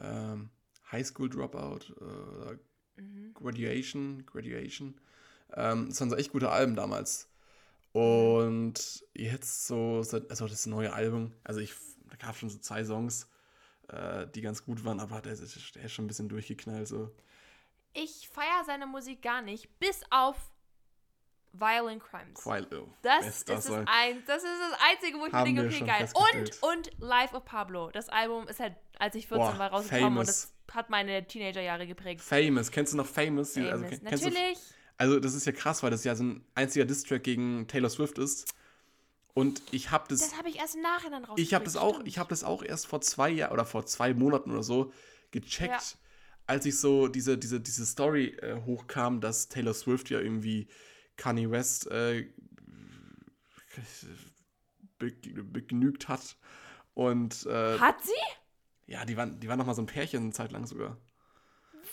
Ähm, High School Dropout, äh, mhm. Graduation, Graduation. Ähm, das waren so echt gute Alben damals. Und jetzt so, also das neue Album, also ich, da gab es schon so zwei Songs, äh, die ganz gut waren, aber der, der ist schon ein bisschen durchgeknallt. So. Ich feiere seine Musik gar nicht, bis auf Violent Crimes. Quilo. Das ist das, das, ein, das ist das Einzige, wo ich mir denke, okay, geil. Und, und Life of Pablo. Das Album ist halt, als ich vierzehn Boah, war, rausgekommen famous. Und das hat meine Teenagerjahre geprägt. Famous. Kennst du noch Famous? Famous. Also, natürlich. Du, also das ist ja krass, weil das ja so ein einziger Diss-Track gegen Taylor Swift ist. Und ich habe das... Das habe ich erst im Nachhinein rausgekriegt. Ich habe das, hab das auch erst vor zwei Jahren oder vor zwei Monaten oder so gecheckt, ja. als ich so diese, diese, diese Story äh, hochkam, dass Taylor Swift ja irgendwie Kanye West äh, begnügt hat. Und, äh, hat sie? Ja, die waren, die waren noch mal so ein Pärchen eine Zeit lang sogar.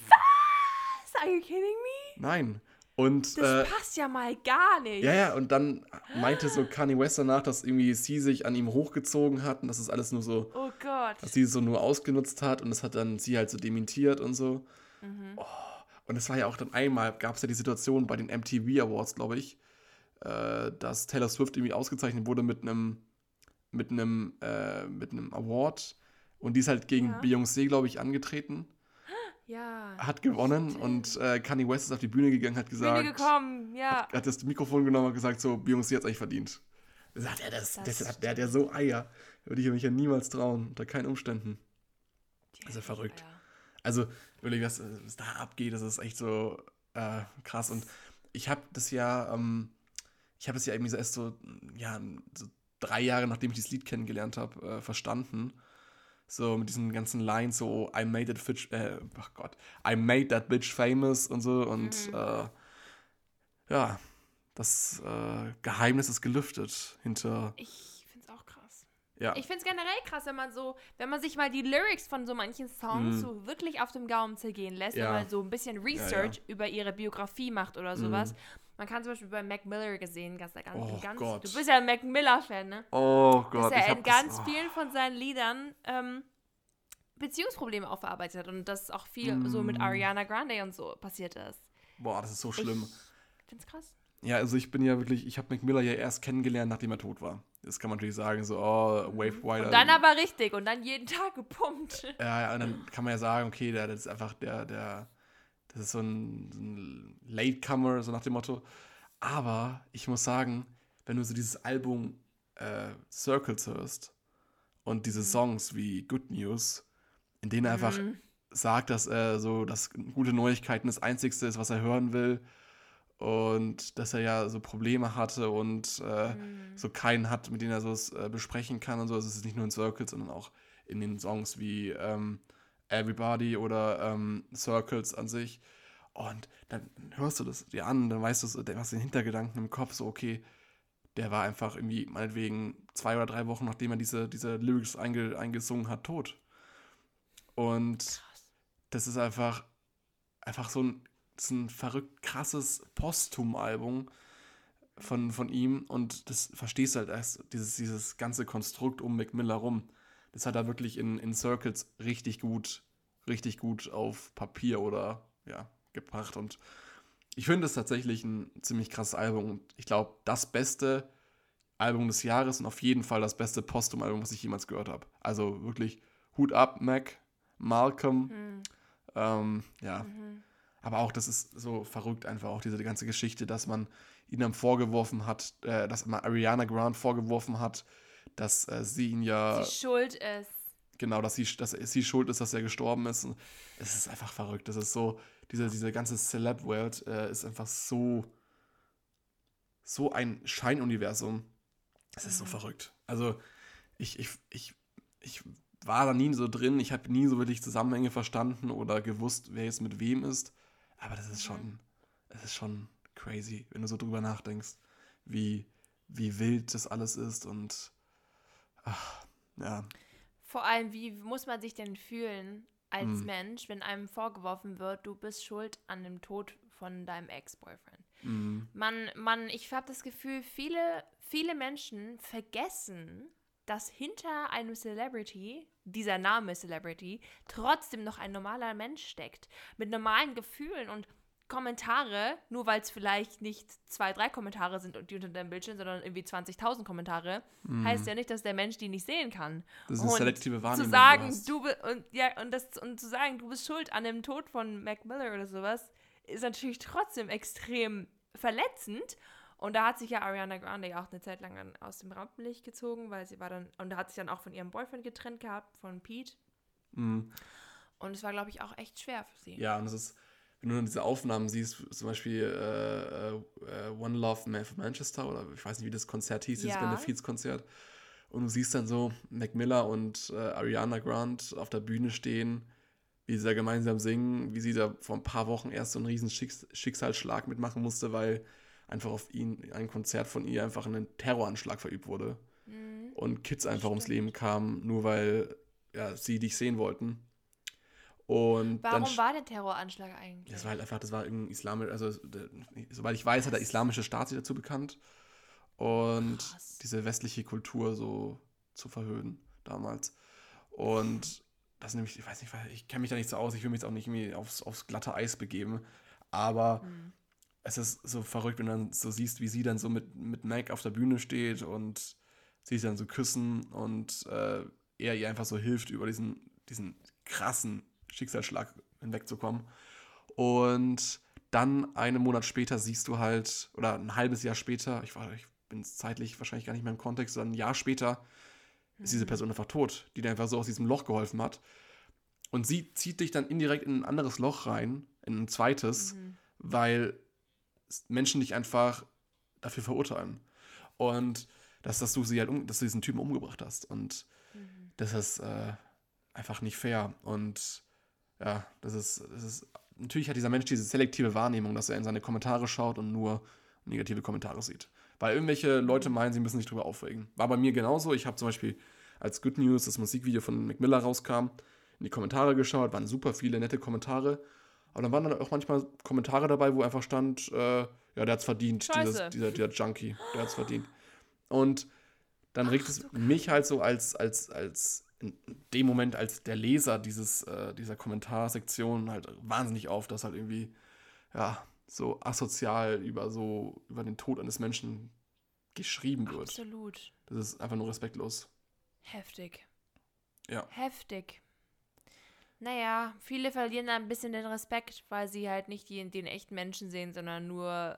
Was? Are you kidding me? Nein. Und, das äh, passt ja mal gar nicht. Ja, ja, und dann meinte so Kanye West danach, dass irgendwie sie sich an ihm hochgezogen hat und dass es alles nur so, oh Gott. Dass sie es so nur ausgenutzt hat und das hat dann sie halt so dementiert und so. Mhm. Oh, und es war ja auch dann einmal, gab es ja die Situation bei den M T V Awards, glaube ich, äh, dass Taylor Swift irgendwie ausgezeichnet wurde mit einem mit einem äh, mit einem Award und die ist halt gegen ja. Beyoncé, glaube ich, angetreten. Ja, hat gewonnen stimmt. und äh, Kanye West ist auf die Bühne gegangen, hat gesagt... Bühne gekommen, ja. Hat, hat das Mikrofon genommen und gesagt, so, Beyoncé hat es eigentlich verdient. Sagt er, das, das, das hat, der hat ja so Eier. Würde ich mich ja niemals trauen, unter keinen Umständen. Die ist ja verrückt. Eier. Also, wirklich, was, was da abgeht, das ist echt so äh, krass. Und ich habe das ja, ähm, ich habe das ja irgendwie so erst so, ja, so drei Jahre, nachdem ich dieses Lied kennengelernt habe, äh, verstanden. So mit diesen ganzen Lines, so I made that bitch, äh, ach Gott, I made that bitch famous und so und mhm. äh, ja, das äh, Geheimnis ist gelüftet hinter. Ich find's auch krass. Ja. Ich find's generell krass, wenn man so, wenn man sich mal die Lyrics von so manchen Songs mhm. so wirklich auf dem Gaumen zergehen lässt, ja. wenn man so ein bisschen Research ja, ja. über ihre Biografie macht oder sowas. Mhm. Man kann zum Beispiel bei Mac Miller gesehen, ganz, ganz, oh ganz, du bist ja ein Mac Miller-Fan, ne? Oh Gott, dass er in ganz das, oh. vielen von seinen Liedern ähm, Beziehungsprobleme auch verarbeitet hat und dass auch viel mm. so mit Ariana Grande und so passiert ist. Boah, das ist so schlimm. Ich find's krass. Ja, also ich bin ja wirklich, ich habe Mac Miller ja erst kennengelernt, nachdem er tot war. Das kann man natürlich sagen, so, oh, Wave Wilder. Und dann aber richtig und dann jeden Tag gepumpt. Ja, ja, und dann kann man ja sagen, okay, der, das ist einfach der, der... Das ist so ein, so ein Latecomer, so nach dem Motto. Aber ich muss sagen, wenn du so dieses Album äh, Circles hörst und diese Songs wie Good News, in denen er einfach mhm. sagt, dass er so, dass gute Neuigkeiten das Einzigste ist, was er hören will und dass er ja so Probleme hatte und äh, mhm. so keinen hat, mit dem er so es äh, besprechen kann und so. Also es ist nicht nur in Circles, sondern auch in den Songs wie ähm, Everybody oder ähm, Circles an sich. Und dann hörst du das dir an, dann weißt du, du hast den Hintergedanken im Kopf, so okay, der war einfach irgendwie meinetwegen zwei oder drei Wochen, nachdem er diese, diese Lyrics einge, eingesungen hat, tot. Und krass. Das ist einfach, einfach so ein, ist ein verrückt krasses Posthum-Album von, von ihm und das verstehst du halt erst, dieses, dieses ganze Konstrukt um Mac Miller rum. Das hat er wirklich in, in Circles richtig gut, richtig gut auf Papier oder, ja, gebracht. Und ich finde es tatsächlich ein ziemlich krasses Album. Und ich glaube, das beste Album des Jahres und auf jeden Fall das beste Postum-Album, was ich jemals gehört habe. Also wirklich Hut ab, Mac, Malcolm. Mhm. Ähm, ja. Mhm. Aber auch, das ist so verrückt einfach, auch diese ganze Geschichte, dass man ihnen vorgeworfen hat, äh, dass man Ariana Grande vorgeworfen hat, dass äh, sie ihn ja... Sie schuld ist. Genau, dass sie, dass sie schuld ist, dass er gestorben ist. Und es ist einfach verrückt. Das ist so, diese, diese ganze Celeb-World äh, ist einfach so so ein Scheinuniversum. Es ist mhm. so verrückt. Also, ich, ich, ich, ich war da nie so drin. Ich habe nie so wirklich Zusammenhänge verstanden oder gewusst, wer jetzt mit wem ist. Aber das ist schon, es ist schon crazy, wenn du so drüber nachdenkst, wie, wie wild das alles ist und ach, ja. Vor allem, wie muss man sich denn fühlen als mm. Mensch, wenn einem vorgeworfen wird, du bist schuld an dem Tod von deinem Ex-Boyfriend? Mm. Man, man, ich habe das Gefühl, viele, viele Menschen vergessen, dass hinter einem Celebrity, dieser Name Celebrity, trotzdem noch ein normaler Mensch steckt. Mit normalen Gefühlen und Kommentare, nur weil es vielleicht nicht zwei, drei Kommentare sind und die unter deinem Bild stehen, sondern irgendwie zwanzigtausend Kommentare, mm. heißt ja nicht, dass der Mensch die nicht sehen kann. Das ist eine selektive Wahrnehmung. Zu sagen, du, du und, ja, und, das, und zu sagen, du bist schuld an dem Tod von Mac Miller oder sowas, ist natürlich trotzdem extrem verletzend. Und da hat sich ja Ariana Grande auch eine Zeit lang aus dem Rampenlicht gezogen, weil sie war dann, und da hat sich dann auch von ihrem Boyfriend getrennt gehabt, von Pete. Mm. Und es war, glaube ich, auch echt schwer für sie. Ja, und es ist, wenn du dann diese Aufnahmen siehst, zum Beispiel äh, äh, One Love Man von Manchester oder ich weiß nicht, wie das Konzert hieß, ja. dieses Benefizkonzert. Und du siehst dann so Mac Miller und äh, Ariana Grande auf der Bühne stehen, wie sie da gemeinsam singen, wie sie da vor ein paar Wochen erst so einen riesen Schicks- Schicksalsschlag mitmachen musste, weil einfach auf ihn, ein Konzert von ihr einfach einen Terroranschlag verübt wurde. Mhm. Und Kids einfach Stimmt. ums Leben kamen, nur weil ja, sie dich sehen wollten. Und warum dann, war der Terroranschlag eigentlich? Das war halt einfach, das war irgendein islamischer, also soweit ich weiß, Was? hat der islamische Staat sich dazu bekannt. Und Krass. diese westliche Kultur so zu verhöhnen damals. Und das nämlich, ich weiß nicht, ich kenne mich da nicht so aus, ich will mich jetzt auch nicht irgendwie aufs, aufs glatte Eis begeben, aber mhm. es ist so verrückt, wenn du dann so siehst, wie sie dann so mit, mit Mac auf der Bühne steht und sie dann so küssen und äh, er ihr einfach so hilft, über diesen, diesen krassen Schicksalsschlag hinwegzukommen. Und dann einen Monat später siehst du halt, oder ein halbes Jahr später, ich, war, ich bin zeitlich wahrscheinlich gar nicht mehr im Kontext, sondern ein Jahr später mhm. ist diese Person einfach tot, die dir einfach so aus diesem Loch geholfen hat. Und sie zieht dich dann indirekt in ein anderes Loch rein, in ein zweites, mhm. weil Menschen dich einfach dafür verurteilen. Und dass, dass du sie halt um, dass du diesen Typen umgebracht hast. Und mhm. das ist äh, einfach nicht fair. Und ja, das ist, das ist. Natürlich hat dieser Mensch diese selektive Wahrnehmung, dass er in seine Kommentare schaut und nur negative Kommentare sieht. Weil irgendwelche Leute meinen, sie müssen sich drüber aufregen. War bei mir genauso. Ich habe zum Beispiel, als Good News das Musikvideo von Mac Miller rauskam, in die Kommentare geschaut, waren super viele nette Kommentare. Aber dann waren dann auch manchmal Kommentare dabei, wo einfach stand, äh, ja, der hat's verdient, dieser, dieser, dieser Junkie, der hat's verdient. Und dann regt es mich halt so als, als, als in dem Moment als der Leser dieses, äh, dieser Kommentarsektion halt wahnsinnig auf, dass halt irgendwie, ja, so asozial über so, über den Tod eines Menschen geschrieben wird. Absolut. Das ist einfach nur respektlos. Heftig. Ja. Heftig. Naja, viele verlieren da ein bisschen den Respekt, weil sie halt nicht die, den echten Menschen sehen, sondern nur,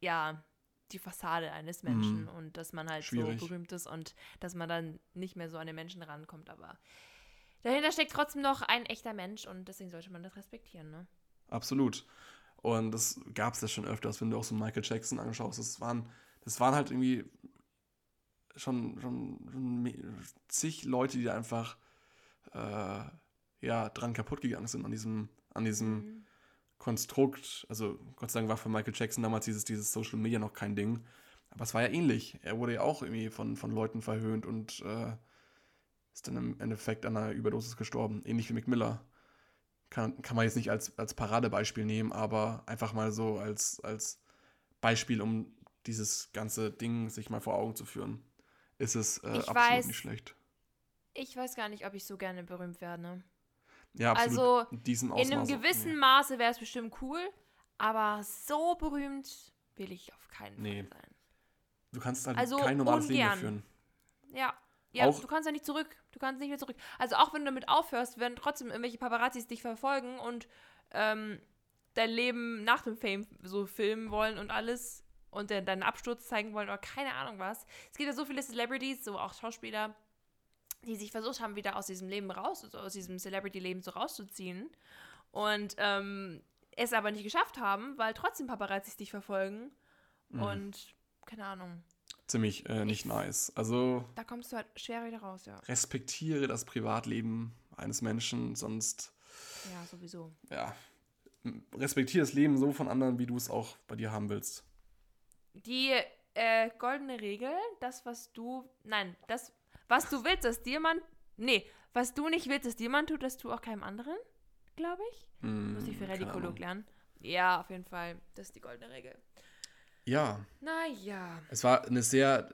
ja, die Fassade eines Menschen mm. und dass man halt Schwierig. so berühmt ist und dass man dann nicht mehr so an den Menschen rankommt. Aber dahinter steckt trotzdem noch ein echter Mensch und deswegen sollte man das respektieren, ne? Absolut. Und das gab es ja schon öfters, wenn du auch so Michael Jackson anschaust. Das waren, das waren halt irgendwie schon, schon, schon zig Leute, die da einfach Äh, ja, dran kaputt gegangen sind an diesem, an diesem mhm. Konstrukt. Also Gott sei Dank war für Michael Jackson damals dieses, dieses Social Media noch kein Ding. Aber es war ja ähnlich. Er wurde ja auch irgendwie von, von Leuten verhöhnt und äh, ist dann im Endeffekt an einer Überdosis gestorben. Ähnlich wie Mac Miller. Kann, kann man jetzt nicht als, als Paradebeispiel nehmen, aber einfach mal so als, als Beispiel, um dieses ganze Ding sich mal vor Augen zu führen. Ist es äh, absolut weiß. nicht schlecht. Ich weiß gar nicht, ob ich so gerne berühmt werde. Ja, absolut. Also in, diesem Ausmaß, in einem gewissen nee. Maße wäre es bestimmt cool, aber so berühmt will ich auf keinen nee. Fall sein. Du kannst halt also kein normales ungern. Leben mehr führen. Ja, ja auch, du kannst ja nicht zurück. Du kannst nicht mehr zurück. Also auch wenn du damit aufhörst, werden trotzdem irgendwelche Paparazzis dich verfolgen und ähm, dein Leben nach dem Fame so filmen wollen und alles und de- deinen Absturz zeigen wollen oder keine Ahnung was. Es gibt ja so viele Celebrities, so auch Schauspieler, die sich versucht haben, wieder aus diesem Leben raus, also aus diesem Celebrity-Leben so rauszuziehen und ähm, es aber nicht geschafft haben, weil trotzdem Paparazzis dich verfolgen mhm. und keine Ahnung. Ziemlich äh, nicht ich, nice. Also da kommst du halt schwer wieder raus, ja. Respektiere das Privatleben eines Menschen, sonst ja, sowieso. Ja. Respektiere das Leben so von anderen, wie du es auch bei dir haben willst. Die äh, goldene Regel, das, was du, nein, das Was du willst, dass dir man... Nee, was du nicht willst, dass dir man tut, das tu auch keinem anderen, glaube ich. Mm, Muss ich für Redikolog lernen. Ja, auf jeden Fall. Das ist die goldene Regel. Ja. Naja. Es war eine sehr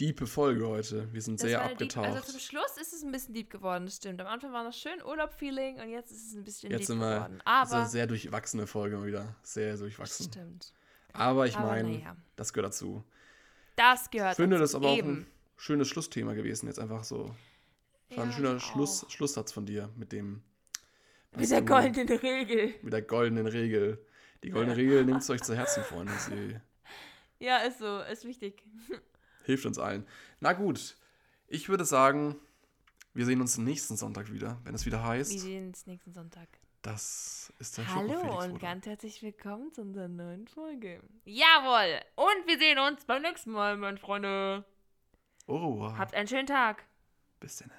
diepe Folge heute. Wir sind das sehr abgetaucht. Deep, also zum Schluss ist es ein bisschen deep geworden, das stimmt. Am Anfang war noch schön Urlaub-Feeling und jetzt ist es ein bisschen jetzt deep geworden. Jetzt sind wir eine sehr durchwachsene Folge wieder. Sehr durchwachsen. Stimmt. Aber ich meine, ja. das gehört dazu. Das gehört ich finde dazu. Ich finde das aber Eben. auch... Ein schönes Schlussthema gewesen, jetzt einfach so. Das war ja, ein schöner Schluss, Schlusssatz von dir mit dem... Mit der goldenen mit, Regel. Mit der goldenen Regel. Die goldene ja. Regel nehmt es euch zu Herzen, Freunde. Sie ja, ist so. Ist wichtig. Hilft uns allen. Na gut, ich würde sagen, wir sehen uns nächsten Sonntag wieder, wenn es wieder heißt... Wir sehen uns nächsten Sonntag. Das ist der Schoko Felix. Hallo und ganz herzlich willkommen zu unserer neuen Folge. Jawohl! Und wir sehen uns beim nächsten Mal, meine Freunde. Oh, wow. Habt einen schönen Tag. Bis denne.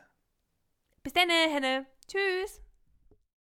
Bis denne, Henne. Tschüss.